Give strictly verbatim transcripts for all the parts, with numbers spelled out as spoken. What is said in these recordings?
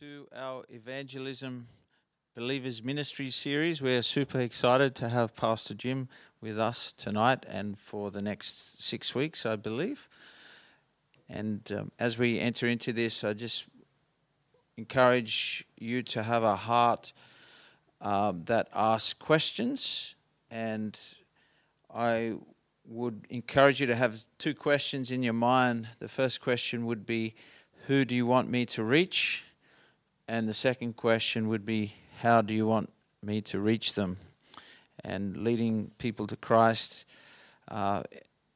To our Evangelism Believers Ministry series. We're super excited to have Pastor Jim with us tonight and for the next six weeks, I believe. And um, as we enter into this, I just encourage you to have a heart um, that asks questions. And I would encourage you to have two questions in your mind. The first question would be, who do you want me to reach? And the second question would be, how do you want me to reach them? And leading people to Christ uh,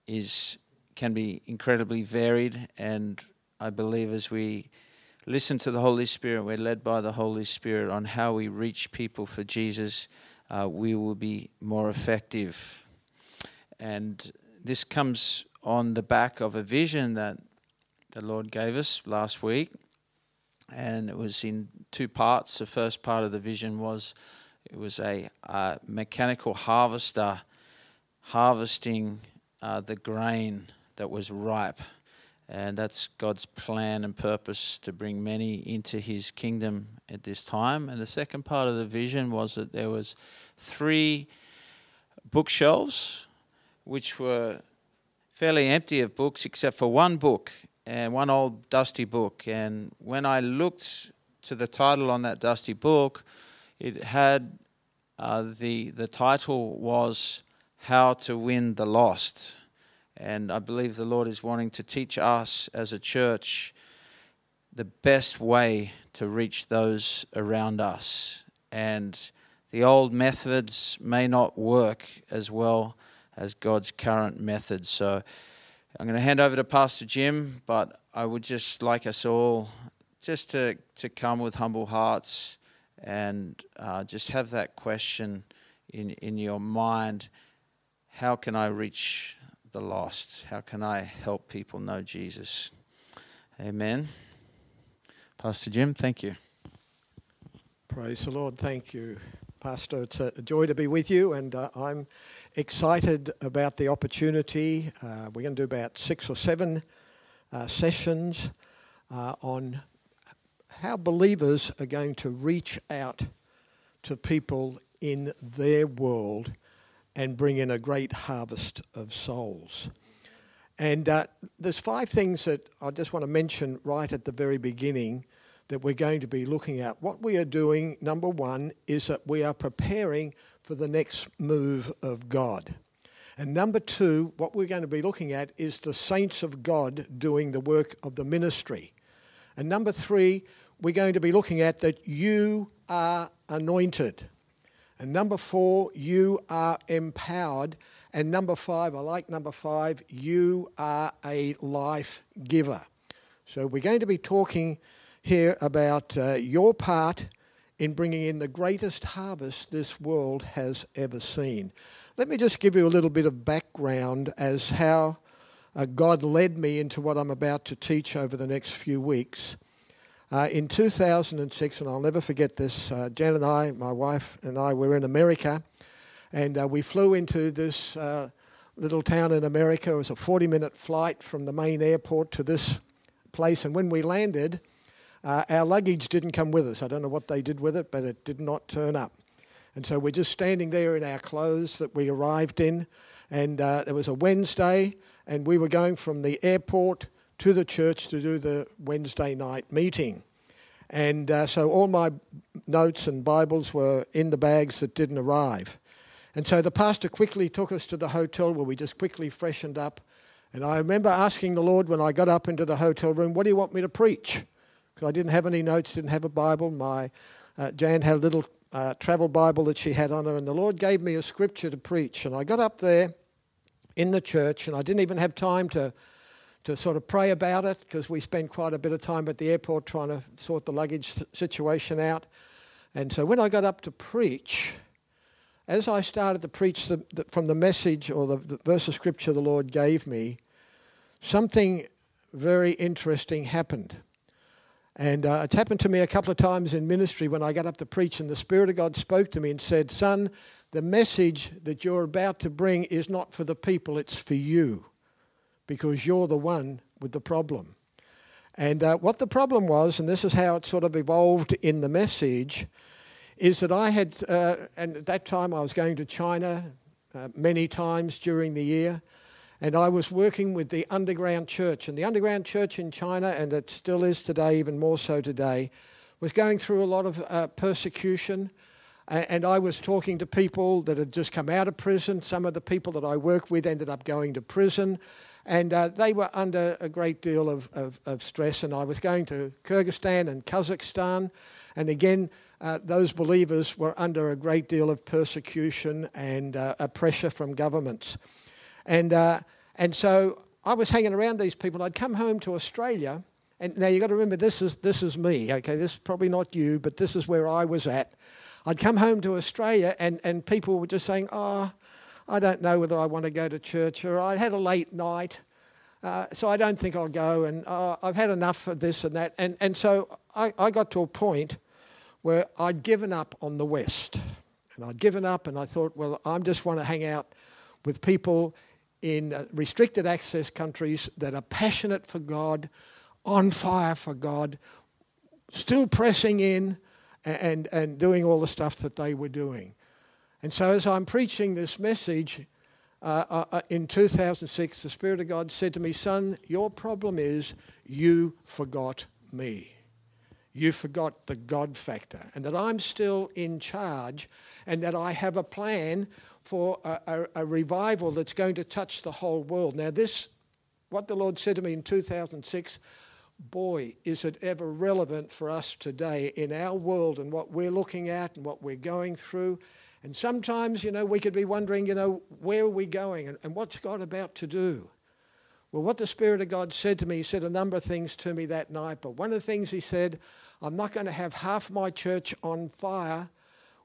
is can be incredibly varied. And I believe as we listen to the Holy Spirit, we're led by the Holy Spirit on how we reach people for Jesus, uh, we will be more effective. And this comes on the back of a vision that the Lord gave us last week. And it was in two parts. The first part of the vision was it was a uh, mechanical harvester harvesting uh, the grain that was ripe. And that's God's plan and purpose to bring many into his kingdom at this time. And the second part of the vision was that there was three bookshelves which were fairly empty of books except for one book. And one old dusty book. And when I looked to the title on that dusty book, it had uh, the the title was How to Win the Lost. And I believe the Lord is wanting to teach us as a church the best way to reach those around us. And the old methods may not work as well as God's current methods. So I'm going to hand over to Pastor Jim, but I would just like us all just to, to come with humble hearts and uh, just have that question in, in your mind. How can I reach the lost? How can I help people know Jesus? Amen. Pastor Jim, thank you. Praise the Lord. Thank you, Pastor. It's a joy to be with you, and uh, I'm excited about the opportunity. Uh, we're going to do about six or seven uh, sessions uh, on how believers are going to reach out to people in their world and bring in a great harvest of souls. And uh, there's five things that I just want to mention right at the very beginning that we're going to be looking at. What we are doing, number one, is that we are preparing for the next move of God. And number two, what we're going to be looking at is the saints of God doing the work of the ministry. And number three, we're going to be looking at that you are anointed. And number four, you are empowered. And number five, I like number five, you are a life giver. So we're going to be talking here about uh, your part in bringing in the greatest harvest this world has ever seen. Let me just give you a little bit of background as how uh, God led me into what I'm about to teach over the next few weeks. Uh, in two thousand six, and I'll never forget this, uh, Jan and I, my wife and I, were in America, and uh, we flew into this uh, little town in America. It was a forty-minute flight from the main airport to this place, and when we landed, Uh, our luggage didn't come with us. I don't know what they did with it, but it did not turn up. And so we're just standing there in our clothes that we arrived in. And uh, it was a Wednesday, and we were going from the airport to the church to do the Wednesday night meeting. And uh, so all my notes and Bibles were in the bags that didn't arrive. And so the pastor quickly took us to the hotel where we just quickly freshened up. And I remember asking the Lord when I got up into the hotel room, what do you want me to preach? Because I didn't have any notes, didn't have a Bible. My uh, Jan had a little uh, travel Bible that she had on her, and the Lord gave me a scripture to preach. And I got up there in the church, and I didn't even have time to to sort of pray about it because we spent quite a bit of time at the airport trying to sort the luggage situation out. And so when I got up to preach, as I started to preach the, the, from the message or the, the verse of scripture the Lord gave me, something very interesting happened. And uh, it's happened to me a couple of times in ministry when I got up to preach, and the Spirit of God spoke to me and said, son, the message that you're about to bring is not for the people, it's for you, because you're the one with the problem. And uh, what the problem was, and this is how it sort of evolved in the message, is that I had, uh, and at that time I was going to China uh, many times during the year, and I was working with the underground church. And the underground church in China, and it still is today, even more so today, was going through a lot of uh, persecution. And I was talking to people that had just come out of prison. Some of the people that I work with ended up going to prison. And uh, they were under a great deal of, of, of stress. And I was going to Kyrgyzstan and Kazakhstan. And again, uh, those believers were under a great deal of persecution and uh, a pressure from governments. And, uh, and so I was hanging around these people. I'd come home to Australia. And now you've got to remember, this is, this is me. Okay, this is probably not you, but this is where I was at. I'd come home to Australia and, and people were just saying, oh, I don't know whether I want to go to church, or I had a late night, uh, so I don't think I'll go, and uh, I've had enough of this and that. And, and so I, I got to a point where I'd given up on the West. And I'd given up and I thought, well, I just want to hang out with people in restricted access countries that are passionate for God, on fire for God, still pressing in, and and doing all the stuff that they were doing. And so as I'm preaching this message, uh, uh, in two thousand six, the Spirit of God said to me, son, your problem is you forgot me. You forgot the God factor, and that I'm still in charge, and that I have a plan for a, a, a revival that's going to touch the whole world. Now this, what the Lord said to me in two thousand six, boy, is it ever relevant for us today in our world and what we're looking at and what we're going through. And sometimes, you know, we could be wondering, you know, where are we going and, and what's God about to do? Well, what the Spirit of God said to me, he said a number of things to me that night. But one of the things he said, I'm not going to have half my church on fire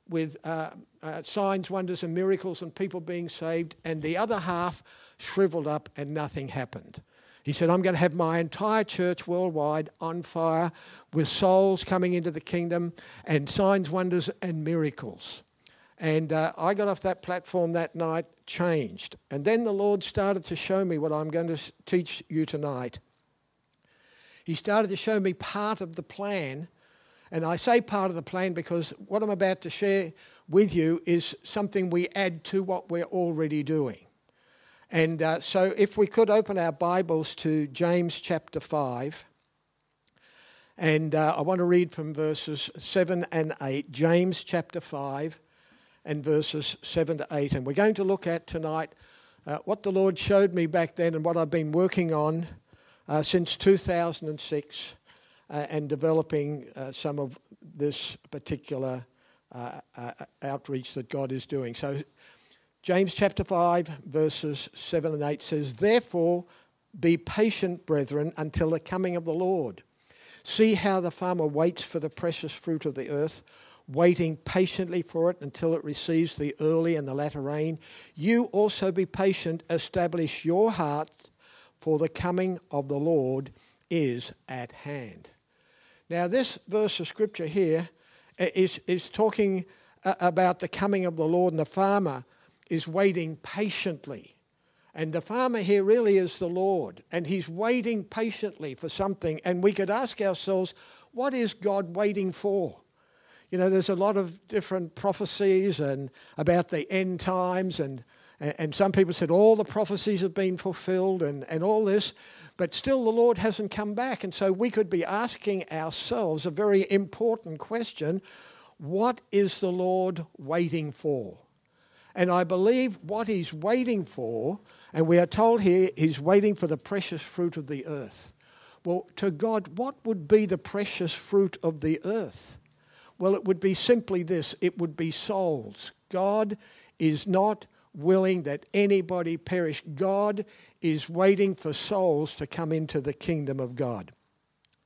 with uh, uh, signs, wonders and miracles and people being saved, and the other half shriveled up and nothing happened. He said, I'm going to have my entire church worldwide on fire with souls coming into the kingdom and signs, wonders and miracles. And uh, I got off that platform that night, changed. And then the Lord started to show me what I'm going to teach you tonight. He started to show me part of the plan. And I say part of the plan because what I'm about to share with you is something we add to what we're already doing. And uh, so if we could open our Bibles to James chapter five, and uh, I want to read from verses seven and eight, James chapter five and verses seven to eight. And we're going to look at tonight uh, what the Lord showed me back then and what I've been working on uh, since two thousand six uh, and developing uh, some of this particular uh, uh, outreach that God is doing. So James chapter five, verses seven and eight says, therefore, be patient, brethren, until the coming of the Lord. See how the farmer waits for the precious fruit of the earth, waiting patiently for it until it receives the early and the latter rain. You also be patient, establish your heart, for the coming of the Lord is at hand. Now, this verse of Scripture here is, is talking about the coming of the Lord, and the farmer is waiting patiently. And the farmer here really is the Lord, and he's waiting patiently for something. And we could ask ourselves, what is God waiting for? You know, there's a lot of different prophecies and about the end times, and and some people said all the prophecies have been fulfilled and, and all this, but still the Lord hasn't come back. And so we could be asking ourselves a very important question: what is the Lord waiting for? And I believe what he's waiting for, and we are told here, he's waiting for the precious fruit of the earth. Well, to God, what would be the precious fruit of the earth? Well, it would be simply this. It would be souls. God is not willing that anybody perish. God is waiting for souls to come into the kingdom of God.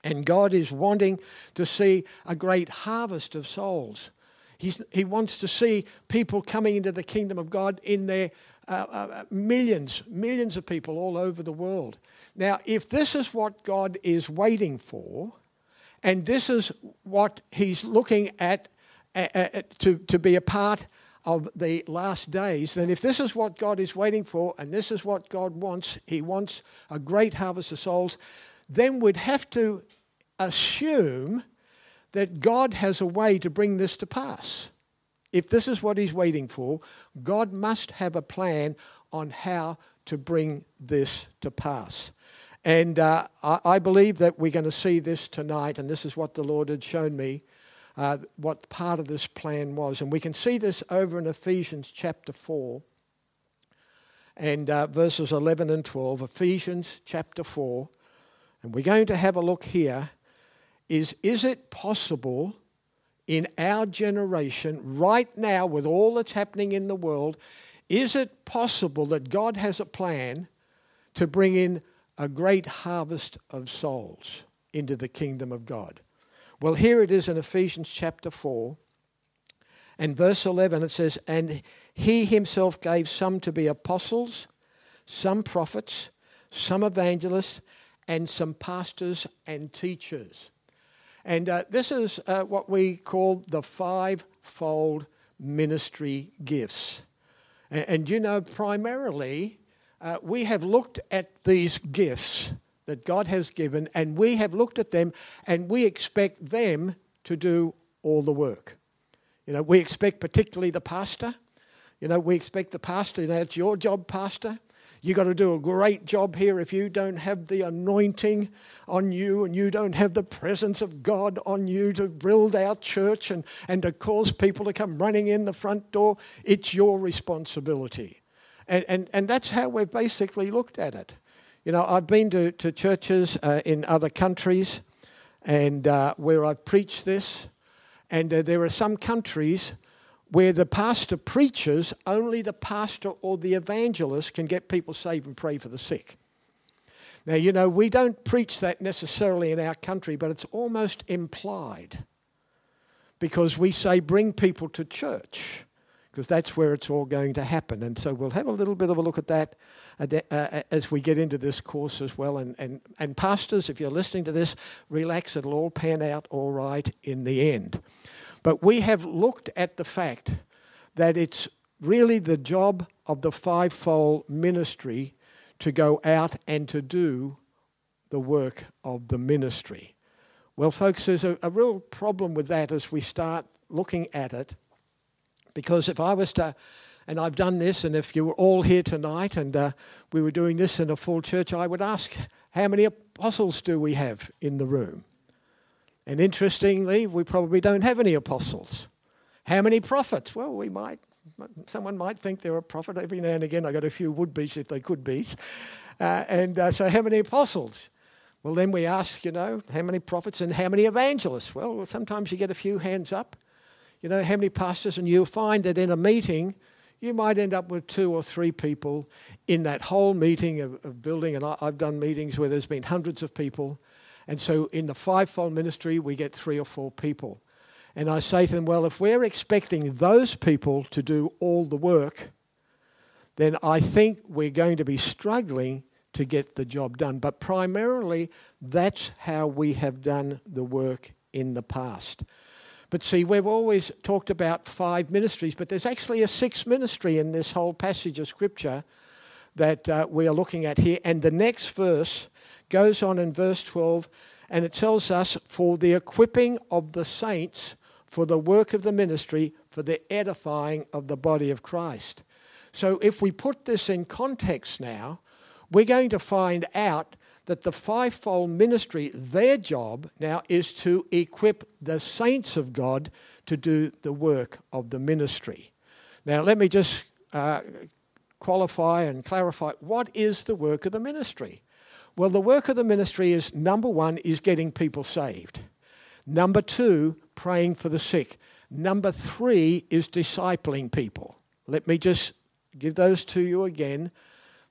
And God is wanting to see a great harvest of souls. He's, he wants to see people coming into the kingdom of God in their uh, uh, millions, millions of people all over the world. Now, if this is what God is waiting for, and this is what he's looking at uh, uh, to, to be a part of the last days, then if this is what God is waiting for and this is what God wants, he wants a great harvest of souls, then we'd have to assume that God has a way to bring this to pass. If this is what he's waiting for, God must have a plan on how to bring this to pass. And uh, I, I believe that we're going to see this tonight, and this is what the Lord had shown me, uh, what part of this plan was. And we can see this over in Ephesians chapter four and uh, verses eleven and twelve. Ephesians chapter four, and we're going to have a look here, is, is it possible in our generation, right now, with all that's happening in the world, is it possible that God has a plan to bring in a great harvest of souls into the kingdom of God? Well, here it is in Ephesians chapter four and verse eleven. It says, "And he himself gave some to be apostles, some prophets, some evangelists, and some pastors and teachers." And uh, this is uh, what we call the fivefold ministry gifts. And, and you know, primarily, uh, we have looked at these gifts that God has given, and we have looked at them, and we expect them to do all the work. You know, we expect particularly the pastor. You know, we expect the pastor, you know, it's your job, pastor. You've got to do a great job here. If you don't have the anointing on you and you don't have the presence of God on you to build our church and, and to cause people to come running in the front door, it's your responsibility. And and, and that's how we've basically looked at it. You know, I've been to, to churches uh, in other countries and uh, where I've preached this, and uh, there are some countries where the pastor preaches, only the pastor or the evangelist can get people saved and pray for the sick. Now, you know, we don't preach that necessarily in our country, but it's almost implied because we say bring people to church because that's where it's all going to happen. And so we'll have a little bit of a look at that uh, as we get into this course as well. And, and, and pastors, if you're listening to this, relax, it'll all pan out all right in the end. But we have looked at the fact that it's really the job of the fivefold ministry to go out and to do the work of the ministry. Well, folks, there's a, a real problem with that as we start looking at it, because if I was to, and I've done this, and if you were all here tonight and uh, we were doing this in a full church, I would ask, how many apostles do we have in the room? And interestingly, we probably don't have any apostles. How many prophets? Well, we might. Someone might think they're a prophet every now and again. I got a few would-be's if they could-be's. Uh, and uh, so how many apostles? Well, then we ask, you know, how many prophets and how many evangelists? Well, sometimes you get a few hands up. You know, how many pastors? And you'll find that in a meeting, you might end up with two or three people in that whole meeting of, of building. And I, I've done meetings where there's been hundreds of people. And so in the fivefold ministry, we get three or four people. And I say to them, well, if we're expecting those people to do all the work, then I think we're going to be struggling to get the job done. But primarily, that's how we have done the work in the past. But see, we've always talked about five ministries, but there's actually a sixth ministry in this whole passage of Scripture that uh, we are looking at here. And the next verse goes on in verse twelve, and it tells us, for the equipping of the saints, for the work of the ministry, for the edifying of the body of Christ. So if we put this in context now, we're going to find out that the fivefold ministry, their job now is to equip the saints of God to do the work of the ministry. Now, let me just uh, qualify and clarify, what is the work of the ministry? Well, the work of the ministry is, number one, is getting people saved. Number two, praying for the sick. Number three is discipling people. Let me just give those to you again.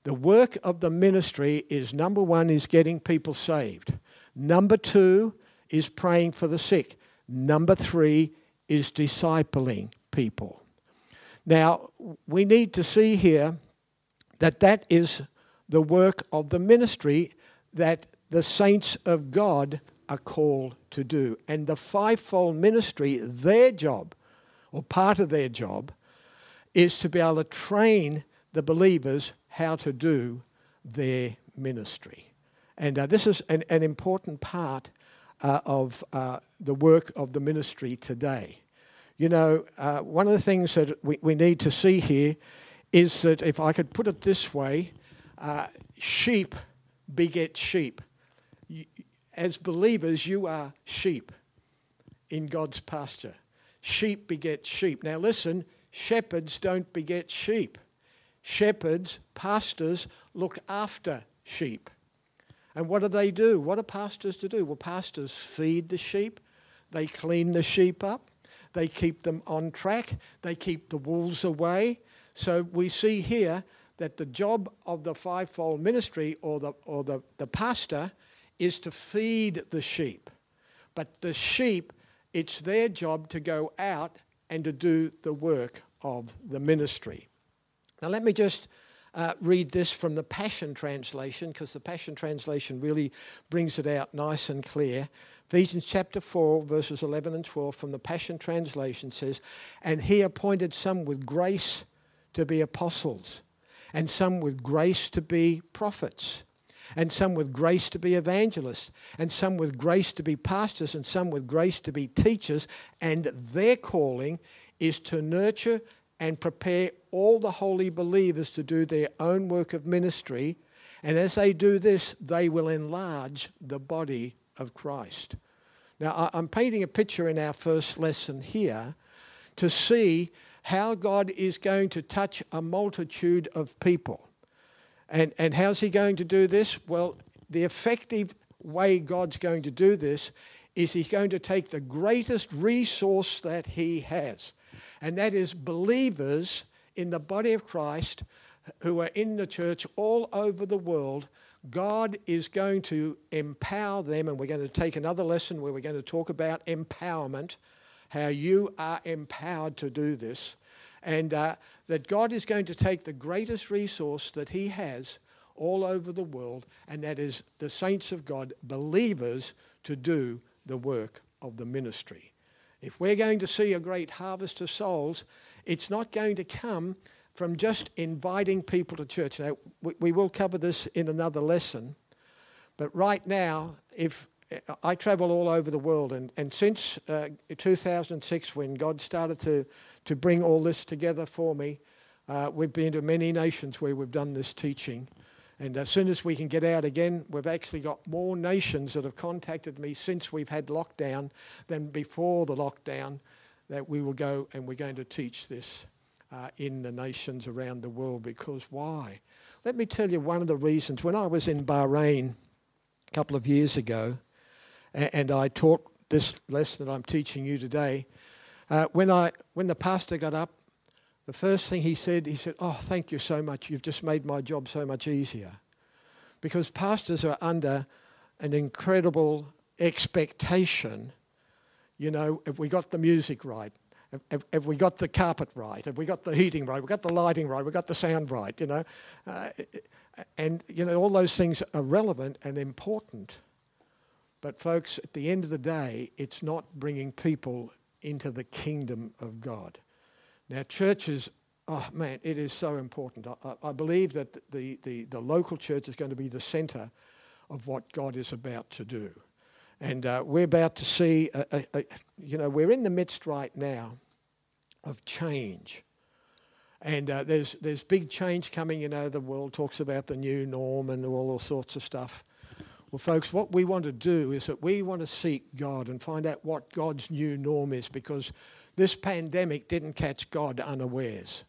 The work of the ministry is, number one, is getting people saved. Number two is praying for the sick. Number three is discipling people. Now, we need to see here that that is the work of the ministry that the saints of God are called to do. And the fivefold ministry, their job, or part of their job, is to be able to train the believers how to do their ministry. And uh, this is an, an important part uh, of uh, the work of the ministry today. You know, uh, one of the things that we, we need to see here is that, if I could put it this way, uh, sheep beget sheep. You, as believers, you are sheep in God's pasture. Sheep beget sheep. Now listen, shepherds don't beget sheep. Shepherds, pastors, look after sheep. And what do they do? What are pastors to do? Well, pastors feed the sheep. They clean the sheep up. They keep them on track. They keep the wolves away. So we see here that the job of the fivefold ministry, or the or the, the pastor, is to feed the sheep. But the sheep, it's their job to go out and to do the work of the ministry. Now let me just uh, read this from the Passion Translation, because the Passion Translation really brings it out nice and clear. Ephesians chapter four, verses eleven and twelve from the Passion Translation says, "And he appointed some with grace to be apostles, and some with grace to be prophets, and some with grace to be evangelists, and some with grace to be pastors, and some with grace to be teachers, and their calling is to nurture and prepare all the holy believers to do their own work of ministry, and as they do this, they will enlarge the body of Christ." Now, I'm painting a picture in our first lesson here to see how God is going to touch a multitude of people. And and how's he going to do this? Well, the effective way God's going to do this is he's going to take the greatest resource that he has, and that is believers in the body of Christ who are in the church all over the world. God is going to empower them, and we're going to take another lesson where we're going to talk about empowerment, how you are empowered to do this. And uh, that God is going to take the greatest resource that he has all over the world, and that is the saints of God, believers, to do the work of the ministry. If we're going to see a great harvest of souls, it's not going to come from just inviting people to church. Now, we, we will cover this in another lesson, but right now, if I travel all over the world, and, and since uh, two thousand six, when God started to, to bring all this together for me, uh, we've been to many nations where we've done this teaching. And as soon as we can get out again, we've actually got more nations that have contacted me since we've had lockdown than before the lockdown, that we will go and we're going to teach this uh, in the nations around the world. Because why? Let me tell you one of the reasons. When I was in Bahrain a couple of years ago, and I taught this lesson that I'm teaching you today, Uh, when I when the pastor got up, the first thing he said, he said, "Oh, thank you so much. You've just made my job so much easier." Because pastors are under an incredible expectation. You know, have we got the music right? Have, have, have we got the carpet right? Have we got the heating right? Have we got the lighting right? Have we got the sound right? You know, uh, and you know all those things are relevant and important. But folks, at the end of the day, it's not bringing people into the kingdom of God. Now, churches, oh man, it is so important. I, I believe that the, the, the local church is going to be the centre of what God is about to do. And uh, we're about to see, a, a, a, you know, we're in the midst right now of change. And uh, there's, there's big change coming, you know, the world talks about the new norm and all, all sorts of stuff. Well, folks, what we want to do is that we want to seek God and find out what God's new norm is, because this pandemic didn't catch God unawares.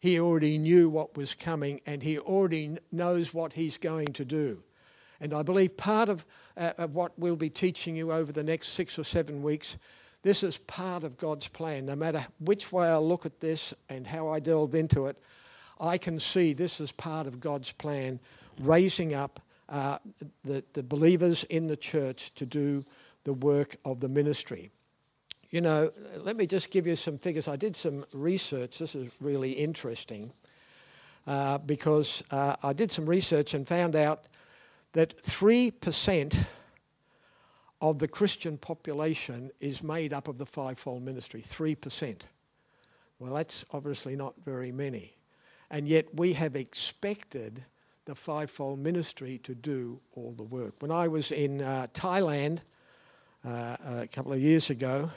He already knew what was coming, and he already knows what he's going to do. And I believe part of, uh, of what we'll be teaching you over the next six or seven weeks, this is part of God's plan. No matter which way I look at this and how I delve into it, I can see this is part of God's plan, raising up Uh, the, the believers in the church to do the work of the ministry. You know, let me just give you some figures. I did some research. This is really interesting uh, because uh, I did some research and found out that three percent of the Christian population is made up of the fivefold ministry, three percent. Well, that's obviously not very many. And yet we have expected the fivefold ministry to do all the work. When I was in uh, Thailand uh, a couple of years ago,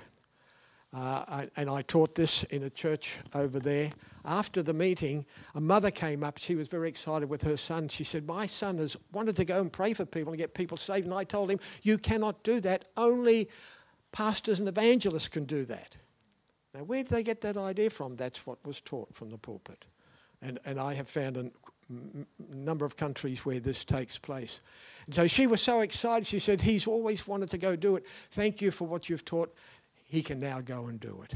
uh, I, and I taught this in a church over there, after the meeting, a mother came up. She was very excited with her son. She said, "My son has wanted to go and pray for people and get people saved." And I told him, "You cannot do that. Only pastors and evangelists can do that." Now, where did they get that idea from? That's what was taught from the pulpit. And and I have found a m- number of countries where this takes place. And so she was so excited. She said, "He's always wanted to go do it. Thank you for what you've taught. He can now go and do it."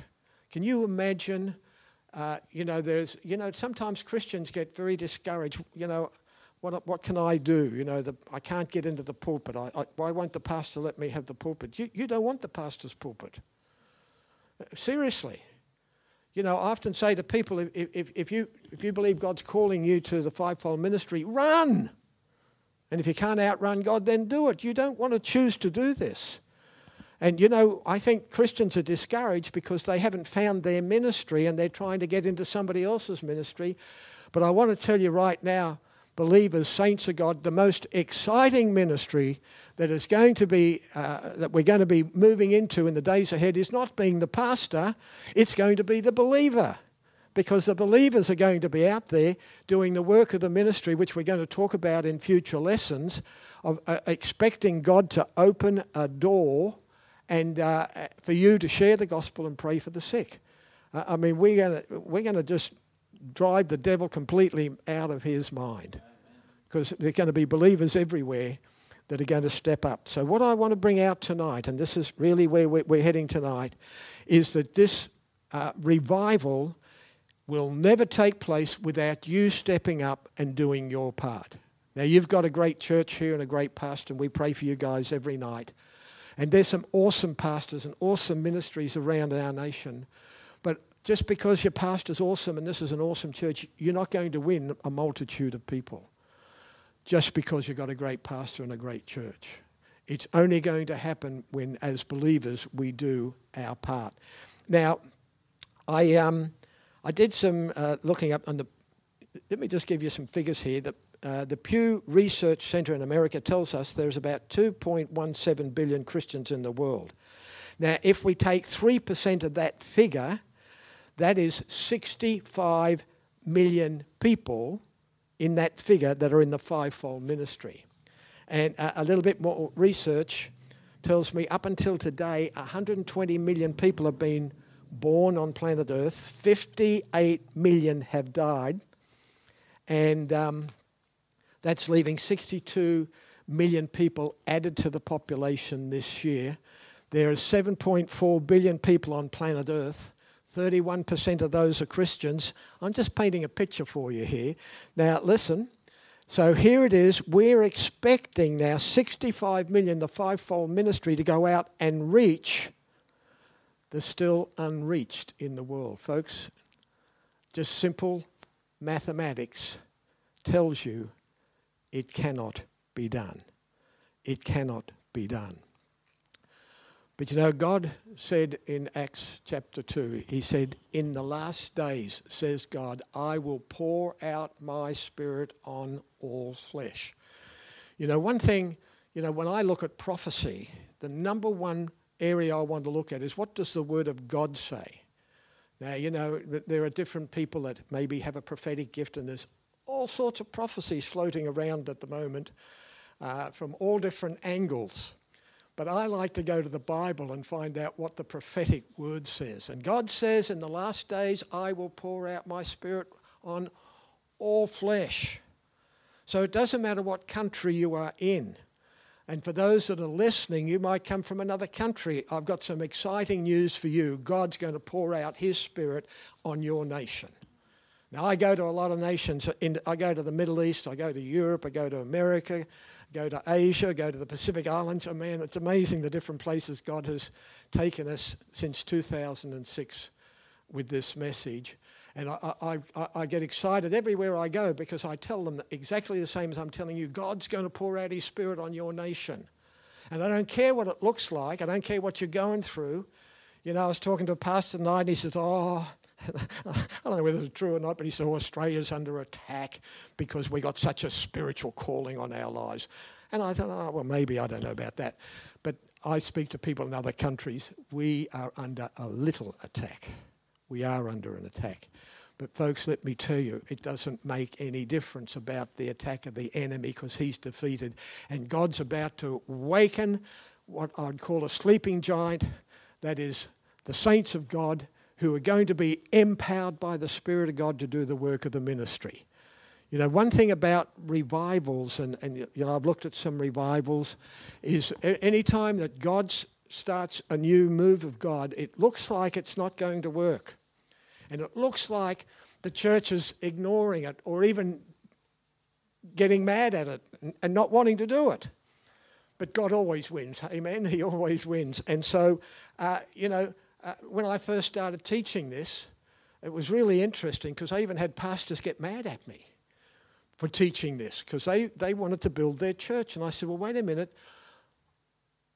Can you imagine? Uh, you know, there's. You know, sometimes Christians get very discouraged. You know, what what can I do? You know, the, I can't get into the pulpit. I, I, why won't the pastor let me have the pulpit? You you don't want the pastor's pulpit. Seriously. You know, I often say to people, if, if, if you if you believe God's calling you to the fivefold ministry, run. And if you can't outrun God, then do it. You don't want to choose to do this. And, you know, I think Christians are discouraged because they haven't found their ministry and they're trying to get into somebody else's ministry. But I want to tell you right now, believers, saints of God, the most exciting ministry that is going to be uh, that we're going to be moving into in the days ahead is not being the pastor, it's going to be the believer, because the believers are going to be out there doing the work of the ministry, which we're going to talk about in future lessons, of uh, expecting God to open a door and uh, for you to share the gospel and pray for the sick. Uh, I mean, we're going to we're going to just drive the devil completely out of his mind, because there's going to be believers everywhere that are going to step up. So what I want to bring out tonight, and this is really where we're heading tonight, is that this uh, revival will never take place without you stepping up and doing your part. Now, you've got a great church here and a great pastor, and we pray for you guys every night. And there's some awesome pastors and awesome ministries around our nation. Just because your pastor's awesome and this is an awesome church, you're not going to win a multitude of people just because you've got a great pastor and a great church. It's only going to happen when, as believers, we do our part. Now, I um, I did some uh, looking up on the... Let me just give you some figures here. The, uh, the Pew Research Center in America tells us there's about two point one seven billion Christians in the world. Now, if we take three percent of that figure... that is sixty-five million people in that figure that are in the fivefold ministry. And uh, a little bit more research tells me up until today, one hundred twenty million people have been born on planet Earth, fifty-eight million have died, and um, that's leaving sixty-two million people added to the population this year. There are seven point four billion people on planet Earth. thirty-one percent of those are Christians. I'm just painting a picture for you here. Now, listen. So here it is. We're expecting now sixty-five million, the fivefold ministry, to go out and reach the still unreached in the world. Folks, just simple mathematics tells you it cannot be done. It cannot be done. But you know, God said in Acts chapter two, he said, "In the last days, says God, I will pour out my spirit on all flesh." You know, one thing, you know, when I look at prophecy, the number one area I want to look at is what does the word of God say? Now, you know, there are different people that maybe have a prophetic gift, and there's all sorts of prophecies floating around at the moment uh, from all different angles. But I like to go to the Bible and find out what the prophetic word says. And God says, "In the last days, I will pour out my spirit on all flesh." So it doesn't matter what country you are in. And for those that are listening, you might come from another country. I've got some exciting news for you. God's going to pour out his spirit on your nation. Now, I go to a lot of nations. In, I go to the Middle East. I go to Europe. I go to America. Go to Asia, go to the Pacific Islands. Oh, man, it's amazing the different places God has taken us since two thousand six with this message. And I, I, I, I get excited everywhere I go, because I tell them exactly the same as I'm telling you. God's going to pour out his spirit on your nation. And I don't care what it looks like. I don't care what you're going through. You know, I was talking to a pastor tonight, and he says, "Oh, I don't know whether it's true or not, but he said, oh, Australia's under attack because we got such a spiritual calling on our lives. And I thought, oh, well, maybe, I don't know about that. But I speak to people in other countries. We are under a little attack. We are under an attack. But folks, let me tell you, it doesn't make any difference about the attack of the enemy because he's defeated. And God's about to awaken what I'd call a sleeping giant, that is the saints of God who are going to be empowered by the Spirit of God to do the work of the ministry. You know, one thing about revivals, and, and you know, I've looked at some revivals, is any time that God starts a new move of God, it looks like it's not going to work. And it looks like the church is ignoring it or even getting mad at it and not wanting to do it. But God always wins, amen? He always wins. And so, uh, you know, uh, when I first started teaching this, it was really interesting because I even had pastors get mad at me for teaching this, because they, they wanted to build their church. And I said, well, wait a minute,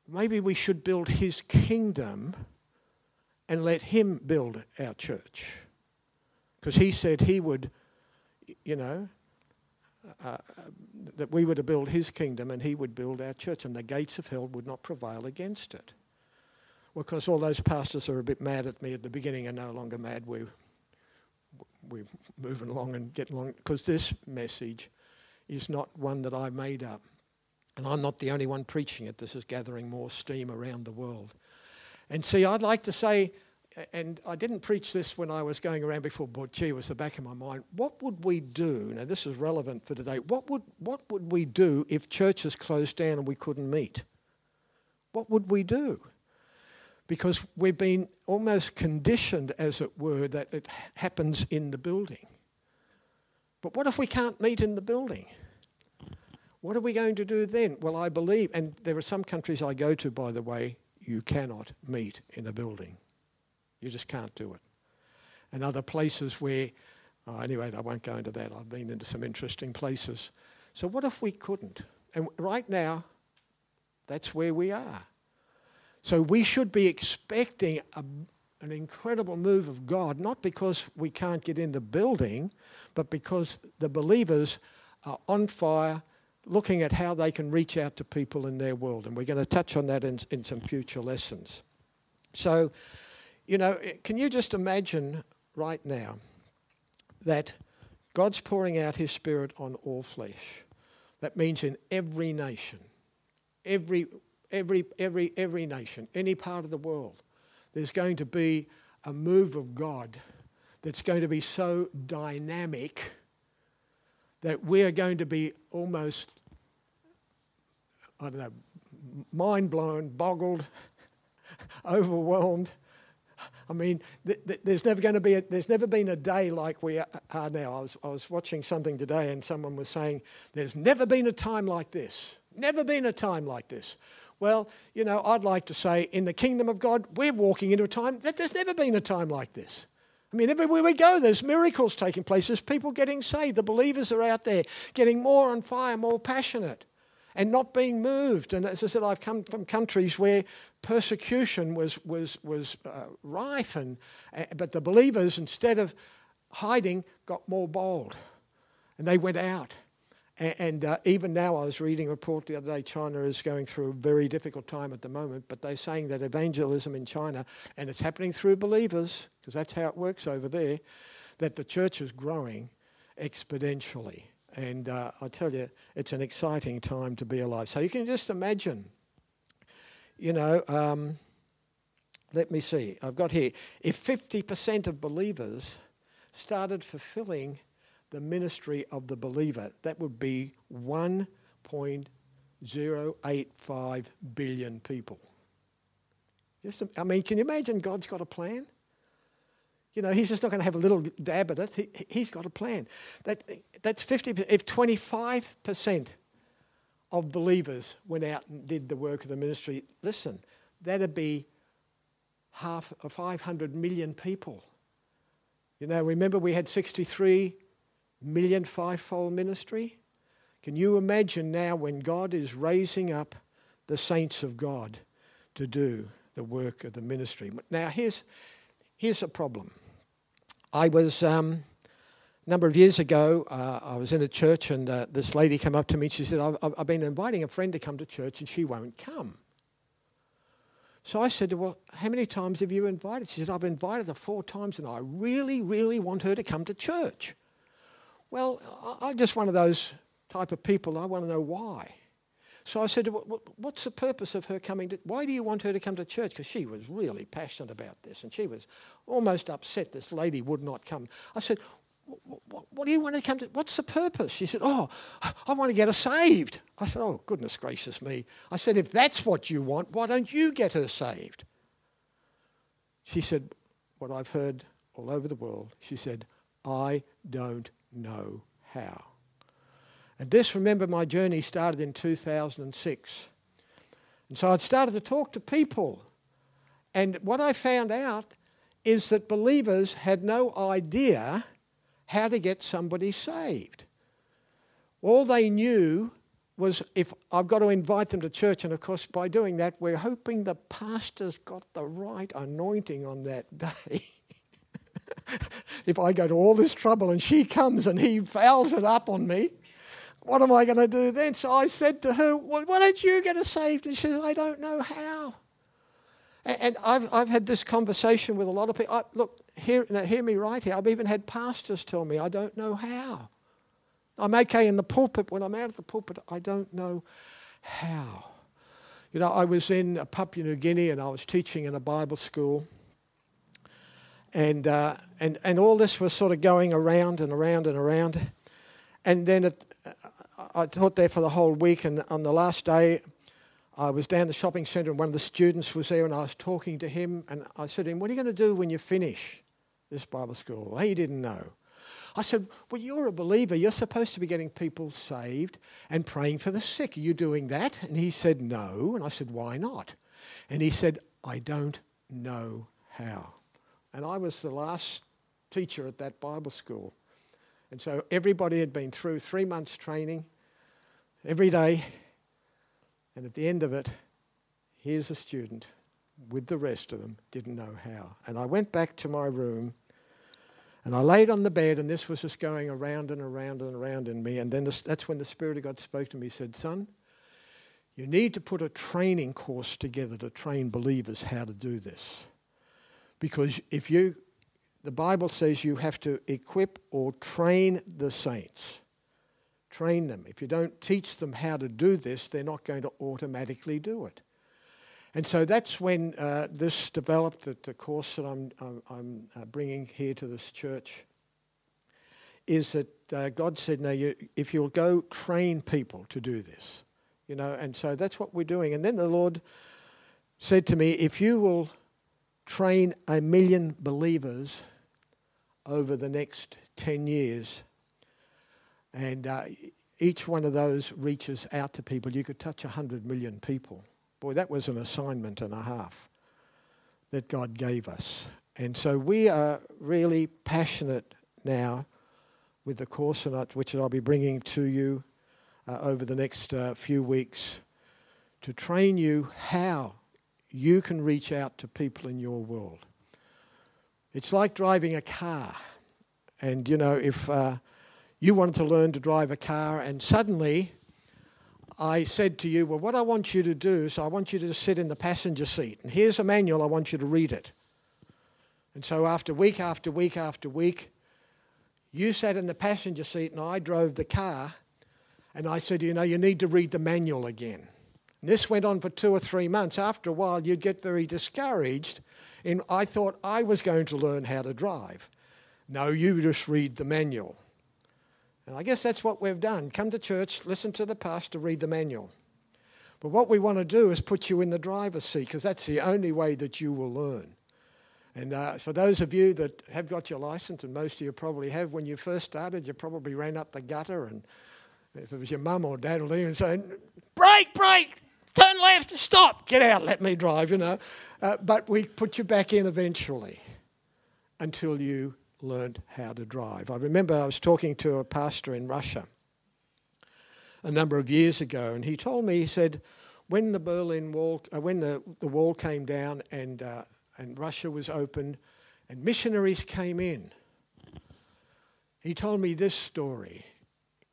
maybe we should build his kingdom and let him build our church. Because he said he would, you know, uh, that we were to build his kingdom and he would build our church and the gates of hell would not prevail against it. Well, because all those pastors are a bit mad at me at the beginning and no longer mad. We We're moving along and getting along because this message is not one that I made up. And I'm not the only one preaching it. This is gathering more steam around the world. And see, I'd like to say, and I didn't preach this when I was going around before, but gee, it was the back of my mind. What would we do? Now, this is relevant for today. What would what would we do if churches closed down and we couldn't meet? What would we do? Because we've been almost conditioned, as it were, that it happens in the building. But what if we can't meet in the building? What are we going to do then? Well, I believe, and there are some countries I go to, by the way, you cannot meet in a building. You just can't do it. And other places where, oh, anyway, I won't go into that. I've been into some interesting places. So what if we couldn't? And right now, that's where we are. So we should be expecting a, an incredible move of God, not because we can't get in the building, but because the believers are on fire looking at how they can reach out to people in their world. And we're going to touch on that in, in some future lessons. So, you know, can you just imagine right now that God's pouring out his Spirit on all flesh? That means in every nation, every Every every every nation, any part of the world, there's going to be a move of God that's going to be so dynamic that we are going to be almost, I don't know, mind blown, boggled, overwhelmed. I mean, th- th- there's never going to be a, there's never been a day like we are now. I was I was watching something today, and someone was saying, "There's never been a time like this. Never been a time like this." Well, you know, I'd like to say in the kingdom of God, we're walking into a time that there's never been a time like this. I mean, everywhere we go, there's miracles taking place. There's people getting saved. The believers are out there getting more on fire, more passionate and not being moved. And as I said, I've come from countries where persecution was, was, was uh, rife, and uh, but the believers, instead of hiding, got more bold and they went out. And uh, even now, I was reading a report the other day, China is going through a very difficult time at the moment, but they're saying that evangelism in China, and it's happening through believers, because that's how it works over there, that the church is growing exponentially. And uh, I tell you, it's an exciting time to be alive. So you can just imagine, you know, um, let me see, I've got here, if fifty percent of believers started fulfilling the ministry of the believer, that would be one point zero eight five billion people. Just, I mean, can you imagine God's got a plan? You know, he's just not going to have a little dab at it. He, he's got a plan. That that's fifty percent. If twenty-five percent of believers went out and did the work of the ministry, listen, that'd be half of five hundred million people. You know, remember we had sixty-three million fivefold ministry? Can you imagine now when God is raising up the saints of God to do the work of the ministry? Now, here's, here's a problem. I was, um, a number of years ago, uh, I was in a church and uh, this lady came up to me and she said, I've, I've been inviting a friend to come to church and she won't come. So I said, well, how many times have you invited? She said, I've invited her four times and I really, really want her to come to church. Well, I'm just one of those type of people. I want to know why. So I said, well, what's the purpose of her coming to, why do you want her to come to church? Because she was really passionate about this and she was almost upset this lady would not come. I said, what do you want to come to, what's the purpose? She said, oh, I want to get her saved. I said, oh, goodness gracious me. I said, if that's what you want, why don't you get her saved? She said, what I've heard all over the world, she said, I don't know how. And this, remember, my journey started in two thousand six. And so I'd started to talk to people. And what I found out is that believers had no idea how to get somebody saved. All they knew was, if I've got to invite them to church, and of course by doing that we're hoping the pastor's got the right anointing on that day. If I go to all this trouble and she comes and he fouls it up on me, what am I going to do then? So I said to her, well, why don't you get us saved? And she said, I don't know how. And, and I've I've had this conversation with a lot of people. I, look, hear, now hear me right here. I've even had pastors tell me, I don't know how. I'm okay in the pulpit. When I'm out of the pulpit, I don't know how. You know, I was in Papua New Guinea and I was teaching in a Bible school. And, uh, and, and all this was sort of going around and around and around. And then at... I taught there for the whole week, and on the last day I was down the shopping centre and one of the students was there and I was talking to him and I said to him, what are you going to do when you finish this Bible school? He didn't know. I said, well, you're a believer. You're supposed to be getting people saved and praying for the sick. Are you doing that? And he said, no. And I said, why not? And he said, I don't know how. And I was the last teacher at that Bible school. And so everybody had been through three months training every day. And at the end of it, here's a student with the rest of them, didn't know how. And I went back to my room and I laid on the bed and this was just going around and around and around in me. And then this, that's when the Spirit of God spoke to me. He said, son, you need to put a training course together to train believers how to do this. Because if you... The Bible says you have to equip or train the saints. Train them. If you don't teach them how to do this, they're not going to automatically do it. And so that's when uh, this developed, that the course that I'm, I'm, I'm uh, bringing here to this church is that uh, God said, now, you, if you'll go train people to do this, you know, and so that's what we're doing. And then the Lord said to me, if you will train a million believers over the next ten years, and uh, each one of those reaches out to people. You could touch one hundred million people. Boy, that was an assignment and a half that God gave us. And so we are really passionate now with the course, which I'll be bringing to you uh, over the next uh, few weeks, to train you how you can reach out to people in your world. It's like driving a car. And, you know, if uh, you wanted to learn to drive a car and suddenly I said to you, well, what I want you to do is I want you to sit in the passenger seat and here's a manual, I want you to read it. And so after week after week after week, you sat in the passenger seat and I drove the car and I said, you know, you need to read the manual again. This went on for two or three months. After a while, you'd get very discouraged. And I thought I was going to learn how to drive. No, you just read the manual. And I guess that's what we've done. Come to church, listen to the pastor, read the manual. But what we want to do is put you in the driver's seat, because that's the only way that you will learn. And uh, for those of you that have got your license, and most of you probably have, when you first started, you probably ran up the gutter. And if it was your mum or dad, or even saying, brake, brake! Turn left, stop, get out, let me drive, you know. Uh, but we put you back in eventually until you learned how to drive. I remember I was talking to a pastor in Russia a number of years ago, and he told me, he said, when the Berlin Wall, uh, when the, the wall came down and, uh, and Russia was opened and missionaries came in, he told me this story.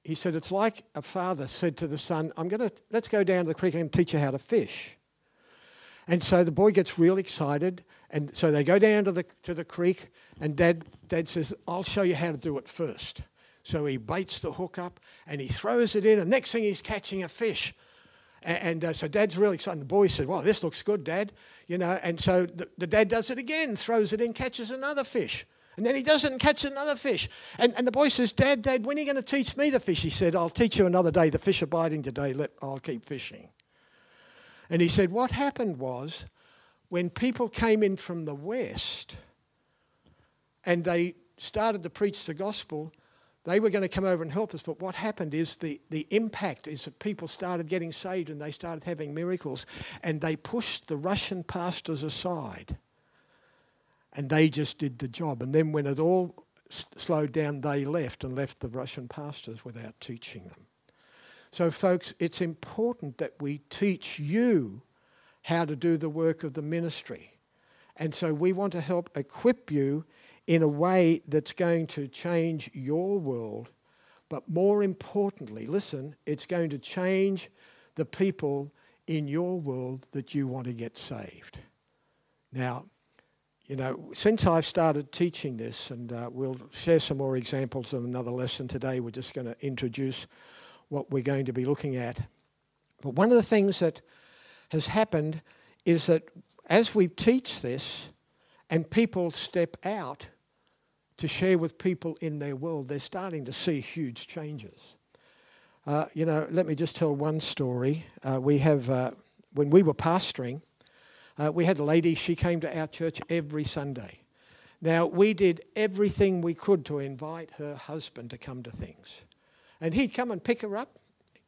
He said, it's like a father said to the son, I'm going to, let's go down to the creek and teach you how to fish. And so the boy gets real excited, and so they go down to the to the creek, and Dad Dad says, I'll show you how to do it first. So he baits the hook up, and he throws it in, and next thing he's catching a fish. And, and uh, so Dad's really excited. The boy said, well, this looks good, Dad. You know. And so the, the dad does it again, throws it in, catches another fish. And then he does it and catches another fish. And, and the boy says, Dad, Dad, when are you going to teach me to fish? He said, I'll teach you another day. The fish are biting today. Let, I'll keep fishing. And he said, what happened was when people came in from the West and they started to preach the gospel, they were going to come over and help us. But what happened is the, the impact is that people started getting saved and they started having miracles, and they pushed the Russian pastors aside and they just did the job. And then when it all s- slowed down, they left and left the Russian pastors without teaching them. So, folks, it's important that we teach you how to do the work of the ministry. And so we want to help equip you in a way that's going to change your world. But more importantly, listen, it's going to change the people in your world that you want to get saved. Now, you know, since I've started teaching this, and uh, we'll share some more examples in another lesson today, we're just going to introduce what we're going to be looking at. But one of the things that has happened is that as we teach this and people step out to share with people in their world, they're starting to see huge changes. Uh, you know, let me just tell one story. Uh, we have, uh, when we were pastoring, uh, we had a lady, she came to our church every Sunday. Now, we did everything we could to invite her husband to come to things. And he'd come and pick her up,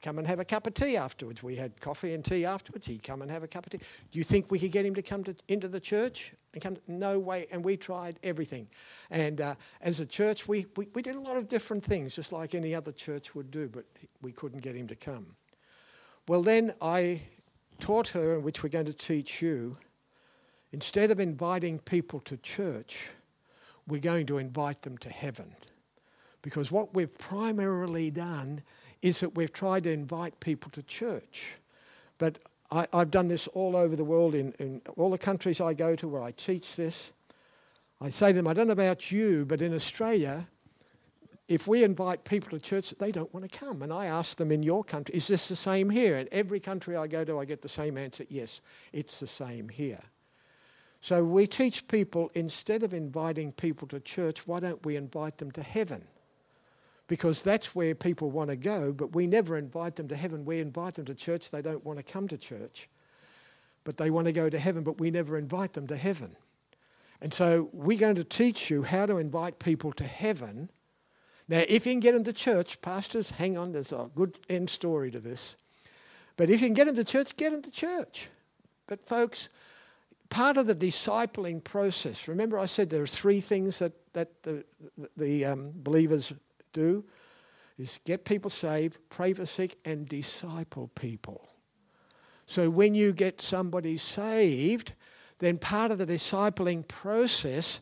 come and have a cup of tea afterwards. We had coffee and tea afterwards. He'd come and have a cup of tea. Do you think we could get him to come to, into the church? And come? No way. And we tried everything. And uh, as a church, we, we, we did a lot of different things, just like any other church would do, but we couldn't get him to come. Well, then I taught her, which we're going to teach you, instead of inviting people to church, we're going to invite them to heaven. Because what we've primarily done is that we've tried to invite people to church. But I, I've done this all over the world, in, in all the countries I go to where I teach this. I say to them, I don't know about you, but in Australia, if we invite people to church, they don't want to come. And I ask them in your country, is this the same here? And every country I go to, I get the same answer, yes, it's the same here. So we teach people, instead of inviting people to church, why don't we invite them to heaven? Because that's where people want to go, but we never invite them to heaven. We invite them to church. They don't want to come to church, but they want to go to heaven, but we never invite them to heaven. And so we're going to teach you how to invite people to heaven. Now, if you can get them to church, pastors, hang on, there's a good end story to this. But if you can get them to church, get them to church. But folks, part of the discipling process, remember I said there are three things that, that the, the um, believers do is get people saved, pray for sick, and disciple people. So when you get somebody saved, then part of the discipling process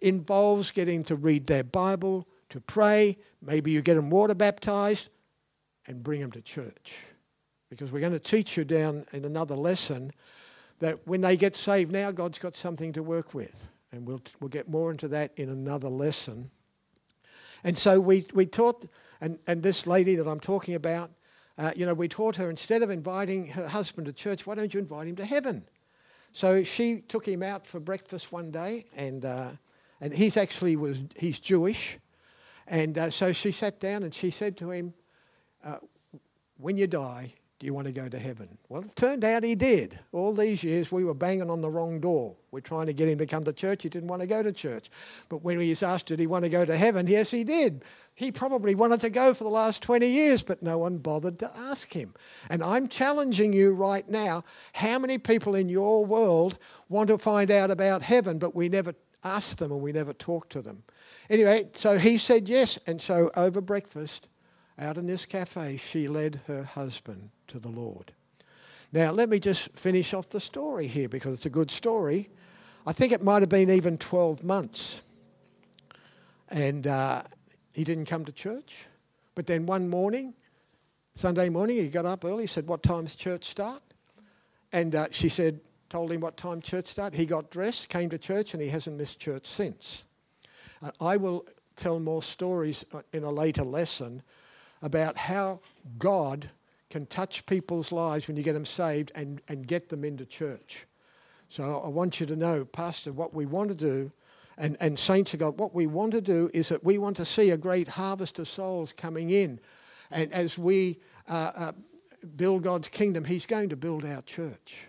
involves getting to read their Bible, to pray, maybe you get them water baptized, and bring them to church. Because we're going to teach you down in another lesson that when they get saved now, God's got something to work with. And we'll we'll get more into that in another lesson. And so we, we taught, and, and this lady that I'm talking about, uh, you know, we taught her, instead of inviting her husband to church, why don't you invite him to heaven? So she took him out for breakfast one day, and uh, and he's actually was he's Jewish, and uh, so she sat down and she said to him, uh, "When you die, do you want to go to heaven?" Well, it turned out he did. All these years we were banging on the wrong door. We're trying to get him to come to church. He didn't want to go to church. But when he was asked, did he want to go to heaven? Yes, he did. He probably wanted to go for the last twenty years, but no one bothered to ask him. And I'm challenging you right now, how many people in your world want to find out about heaven, but we never ask them and we never talk to them? Anyway, so he said yes. And so over breakfast, out in this cafe, she led her husband to the Lord. Now, let me just finish off the story here because it's a good story. I think it might have been even twelve months. And uh, He didn't come to church. But then one morning, Sunday morning, he got up early, said, what time's church start? And uh, she said, told him what time church start. He got dressed, came to church, and he hasn't missed church since. Uh, I will tell more stories in a later lesson about how God can touch people's lives when you get them saved and, and get them into church. So I want you to know, Pastor, what we want to do, and, and saints of God, what we want to do is that we want to see a great harvest of souls coming in. And as we uh, uh, build God's kingdom, he's going to build our church.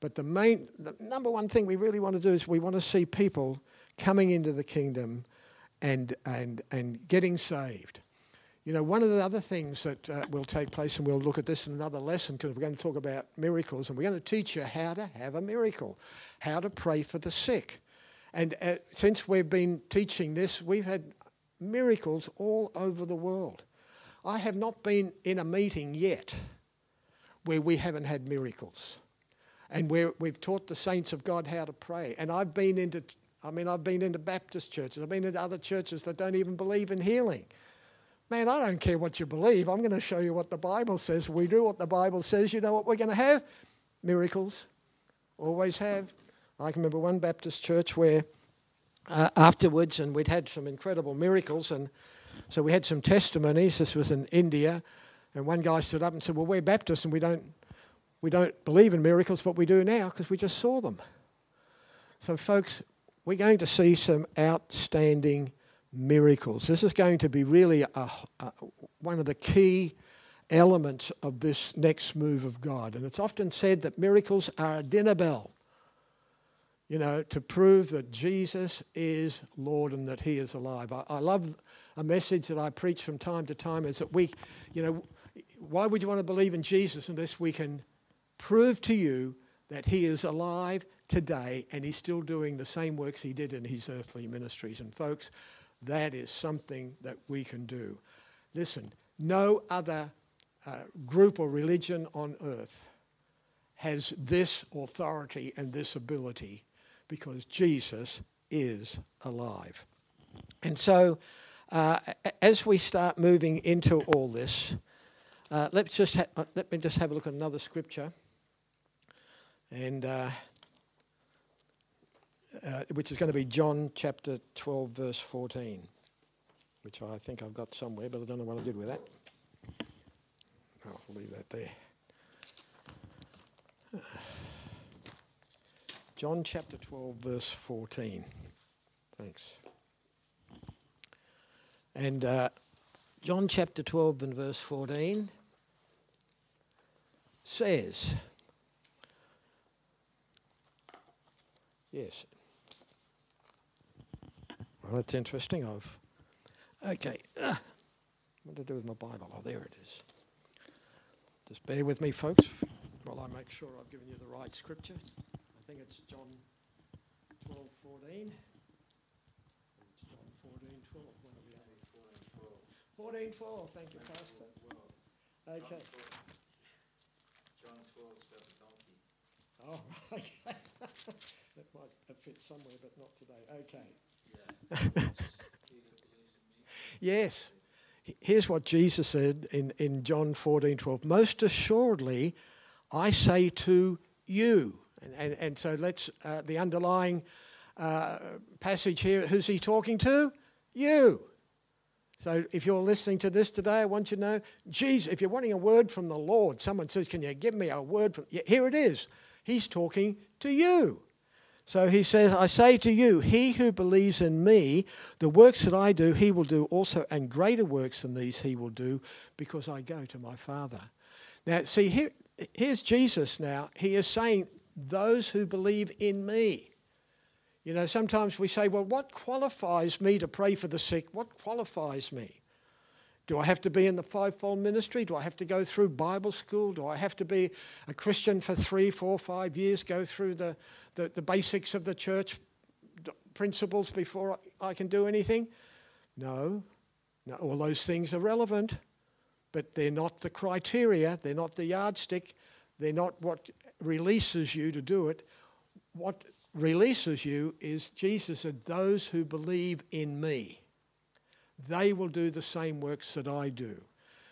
But the main, the number one thing we really want to do is we want to see people coming into the kingdom and and and getting saved. You know, one of the other things that uh, will take place, and we'll look at this in another lesson because we're going to talk about miracles, and we're going to teach you how to have a miracle, how to pray for the sick. And uh, since we've been teaching this, we've had miracles all over the world. I have not been in a meeting yet where we haven't had miracles, and where we've taught the saints of God how to pray. And I've been into, I mean, I've been into Baptist churches. I've been into other churches that don't even believe in healing. Man, I don't care what you believe. I'm going to show you what the Bible says. We do what the Bible says. You know what we're going to have? Miracles. Always have. I can remember one Baptist church where uh, afterwards, and we'd had some incredible miracles, and so we had some testimonies. This was in India, and one guy stood up and said, well, we're Baptists and we don't, we don't believe in miracles, but we do now because we just saw them. So, folks, we're going to see some outstanding miracles. Miracles. This is going to be really a, a, one of the key elements of this next move of God. And it's often said that miracles are a dinner bell, you know, to prove that Jesus is Lord and that he is alive. I, I love a message that I preach from time to time is that we, you know, why would you want to believe in Jesus unless we can prove to you that he is alive today and he's still doing the same works he did in his earthly ministries? And folks, that is something that we can do. Listen, no other uh, group or religion on earth has this authority and this ability because Jesus is alive. And so uh, as we start moving into all this, uh, let's just ha- let me just have a look at another scripture, and uh, Uh, which is going to be John chapter twelve, verse fourteen, which I think I've got somewhere, but I don't know what I did with that. Oh, I'll leave that there. John chapter twelve, verse fourteen. Thanks. And uh, John chapter twelve and verse fourteen says, yes, well, that's interesting. I've okay. Uh, what did I do with my Bible? Oh, there it is. Just bear with me, folks, while I make sure I've given you the right scripture. I think it's John twelve fourteen. It's John fourteen twelve. Fourteen twelve. Thank you, Pastor. Okay. John twelve is about the donkey. Oh, right. That might fit somewhere, but not today. Okay. Yes, here's what Jesus said in, in John fourteen twelve. Most assuredly, I say to you, and and, and so let's uh, the underlying uh, passage here. Who's he talking to? You. So if you're listening to this today, I want you to know, Jesus. If you're wanting a word from the Lord, someone says, "Can you give me a word from?" Here it is. He's talking to you. So he says, I say to you, he who believes in me, the works that I do, he will do also, and greater works than these he will do, because I go to my Father. Now, see, here, here's Jesus now. He is saying, those who believe in me. You know, sometimes we say, well, what qualifies me to pray for the sick? What qualifies me? Do I have to be in the fivefold ministry? Do I have to go through Bible school? Do I have to be a Christian for three, four, five years, go through the, the, the basics of the church principles before I can do anything? No. No. All those things are relevant, but they're not the criteria. They're not the yardstick. They're not what releases you to do it. What releases you is Jesus and those who believe in me. they will do the same works that I do.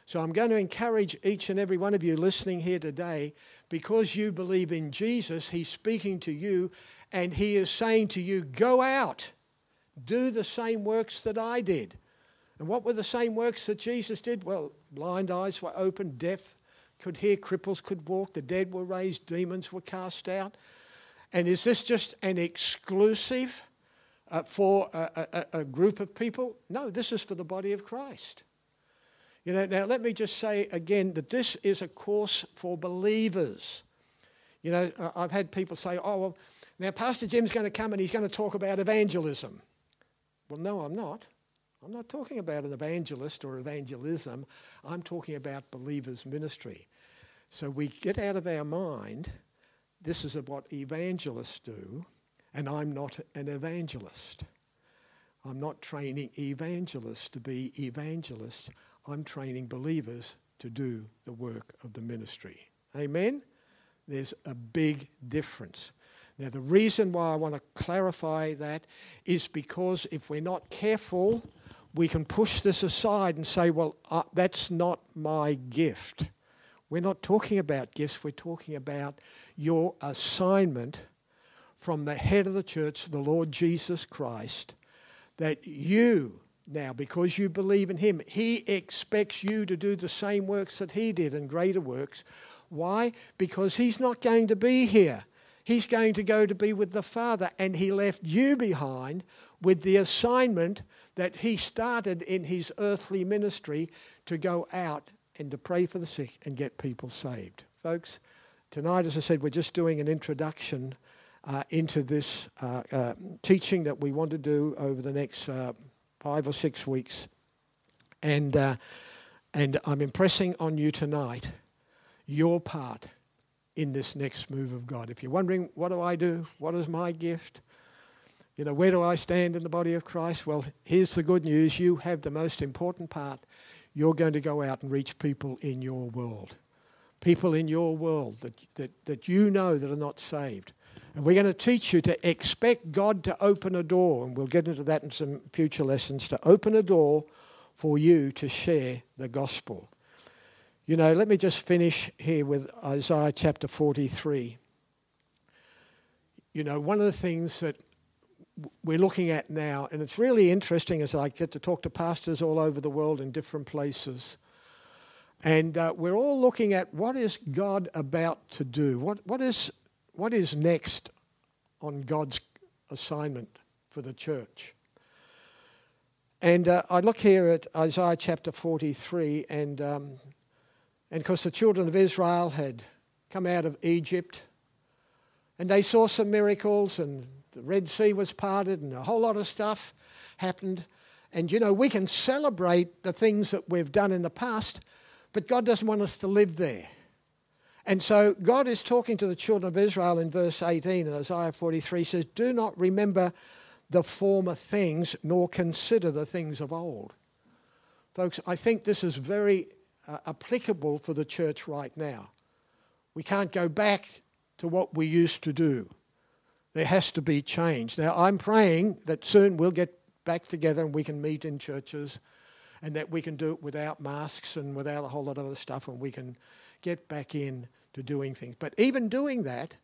So I'm going to encourage each and every one of you listening here today, because you believe in Jesus, he's speaking to you and he is saying to you, go out, do the same works that I did. And what were the same works that Jesus did? Well, blind eyes were opened, deaf could hear, cripples could walk, the dead were raised, demons were cast out. And is this just an exclusive uh, for a, a, a group of people? No, this is for the body of Christ. You know, now let me just say again that this is a course for believers. You know, I've had people say, oh, well, now Pastor Jim's going to come and he's going to talk about evangelism. Well, no, I'm not. I'm not talking about an evangelist or evangelism. I'm talking about believers' ministry. So we get out of our mind, this is what evangelists do, and I'm not an evangelist. I'm not training evangelists to be evangelists. I'm training believers to do the work of the ministry. Amen? There's a big difference. Now, the reason why I want to clarify that is because if we're not careful, we can push this aside and say, well, uh, that's not my gift. We're not talking about gifts. We're talking about your assignment from the head of the church, the Lord Jesus Christ, that you... Now, because you believe in him, he expects you to do the same works that he did and greater works. Why? Because he's not going to be here. He's going to go to be with the Father, and he left you behind with the assignment that he started in his earthly ministry to go out and to pray for the sick and get people saved. Folks, tonight, as I said, we're just doing an introduction uh, into this uh, uh, teaching that we want to do over the next... Uh, five or six weeks, and uh, and I'm impressing on you tonight your part in this next move of God. If you're wondering, what do I do? What is my gift? You know, where do I stand in the body of Christ? Well, here's the good news. You have the most important part. You're going to go out and reach people in your world, people in your world that that, that you know that are not saved. And we're going to teach you to expect God to open a door, and we'll get into that in some future lessons, to open a door for you to share the gospel. You know, let me just finish here with Isaiah chapter forty-three. You know, one of the things that we're looking at now, and it's really interesting as I get to talk to pastors all over the world in different places, and uh, we're all looking at what is God about to do? What What is... What is next on God's assignment for the church? And uh, I look here at Isaiah chapter forty-three, and um, and because the children of Israel had come out of Egypt, and they saw some miracles, and the Red Sea was parted, and a whole lot of stuff happened. And, you know, we can celebrate the things that we've done in the past, but God doesn't want us to live there. And so God is talking to the children of Israel in verse eighteen, and Isaiah forty-three says, do not remember the former things, nor consider the things of old. Folks, I think this is very uh, applicable for the church right now. We can't go back to what we used to do. There has to be change. Now, I'm praying that soon we'll get back together and we can meet in churches, and that we can do it without masks and without a whole lot of other stuff, and we can get back in to doing things. But even doing that,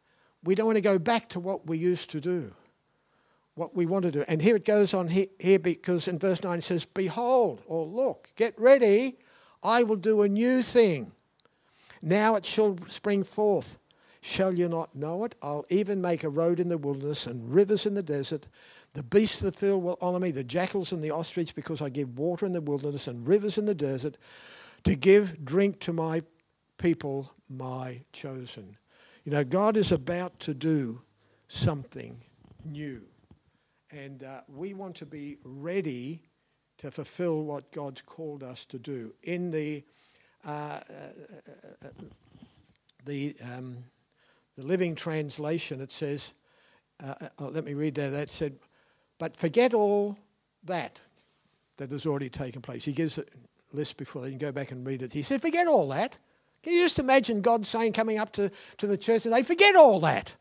we don't want to go back to what we used to do, what we want to do. And here it goes on here, here because in verse nine it says, behold, or look, get ready, I will do a new thing. Now it shall spring forth. Shall you not know it? I'll even make a road in the wilderness and rivers in the desert. The beasts of the field will honor me, the jackals and the ostrich, because I give water in the wilderness and rivers in the desert to give drink to my people, my chosen. You know, God is about to do something new. And uh, we want to be ready to fulfill what God's called us to do. In the uh, uh, uh, the, um, the Living Translation, it says, uh, uh, let me read that, that said, but forget all that that has already taken place. He gives a list before, you can go back and read it. He said, forget all that. Can you just imagine God saying, coming up to, to the church today, forget all that.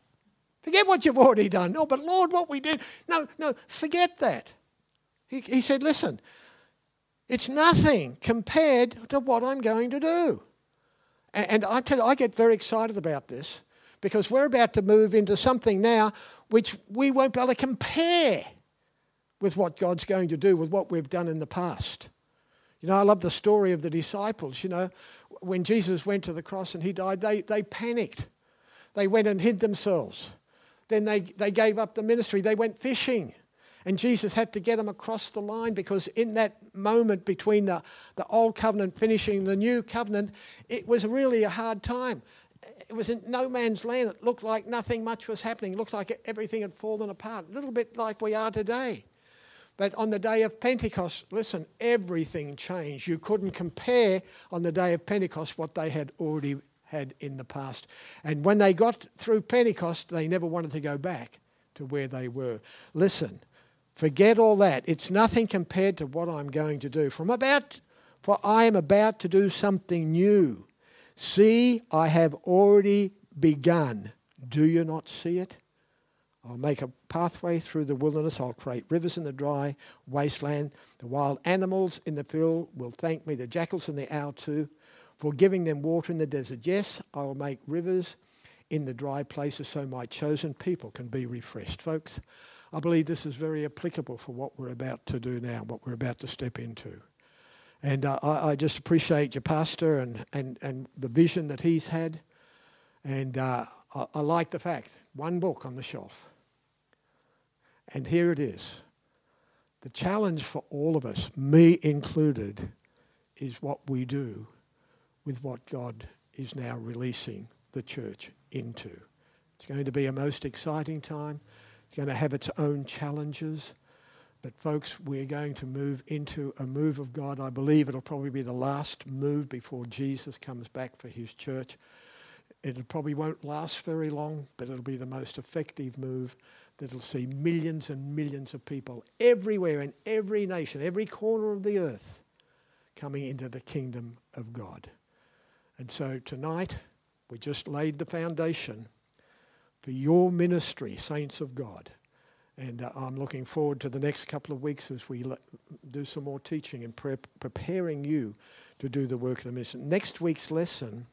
Forget what you've already done. No, but Lord, what we did. No, no, forget that. He, he said, listen, It's nothing compared to what I'm going to do. And I tell you, I get very excited about this because we're about to move into something now which we won't be able to compare with what God's going to do with what we've done in the past. You know, I love the story of the disciples. You know, when Jesus went to the cross and he died, they, they panicked. They went and hid themselves. Then they, they gave up the ministry. They went fishing. And Jesus had to get them across the line because in that moment between the, the old covenant finishing the new covenant, it was really a hard time. It was in no man's land. It looked like nothing much was happening. It looked like everything had fallen apart, a little bit like we are today. But on the day of Pentecost, listen, everything changed. You couldn't compare on the day of Pentecost what they had already had in the past. And when they got through Pentecost, they never wanted to go back to where they were. Listen. Forget all that. It's nothing compared to what I'm going to do. From about, for I am about to do something new. See, I have already begun. Do you not see it? I'll make a pathway through the wilderness. I'll create rivers in the dry wasteland. The wild animals in the field will thank me, the jackals and the owl too, for giving them water in the desert. Yes, I will make rivers in the dry places so my chosen people can be refreshed. Folks, I believe this is very applicable for what we're about to do now, what we're about to step into. And uh, I, I just appreciate your pastor and, and, and the vision that he's had. And uh, I, I like the fact, one book on the shelf. And here it is. The challenge for all of us, me included, is what we do with what God is now releasing the church into. It's going to be a most exciting time. It's going to have its own challenges. But folks, we're going to move into a move of God. I believe it'll probably be the last move before Jesus comes back for his church. It probably won't last very long, but it'll be the most effective move that'll see millions and millions of people everywhere in every nation, every corner of the earth, coming into the kingdom of God. And so tonight, we just laid the foundation for your ministry, saints of God. And uh, I'm looking forward to the next couple of weeks as we le- do some more teaching and pre- preparing you to do the work of the ministry. Next week's lesson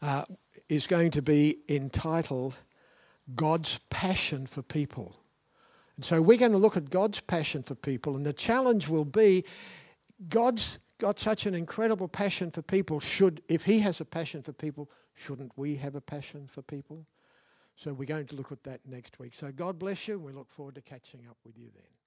uh, is going to be entitled God's Passion for People. And so we're going to look at God's passion for people, and the challenge will be God's got such an incredible passion for people. Should, if he has a passion for people, shouldn't we have a passion for people? So we're going to look at that next week. So God bless you. We look forward to catching up with you then.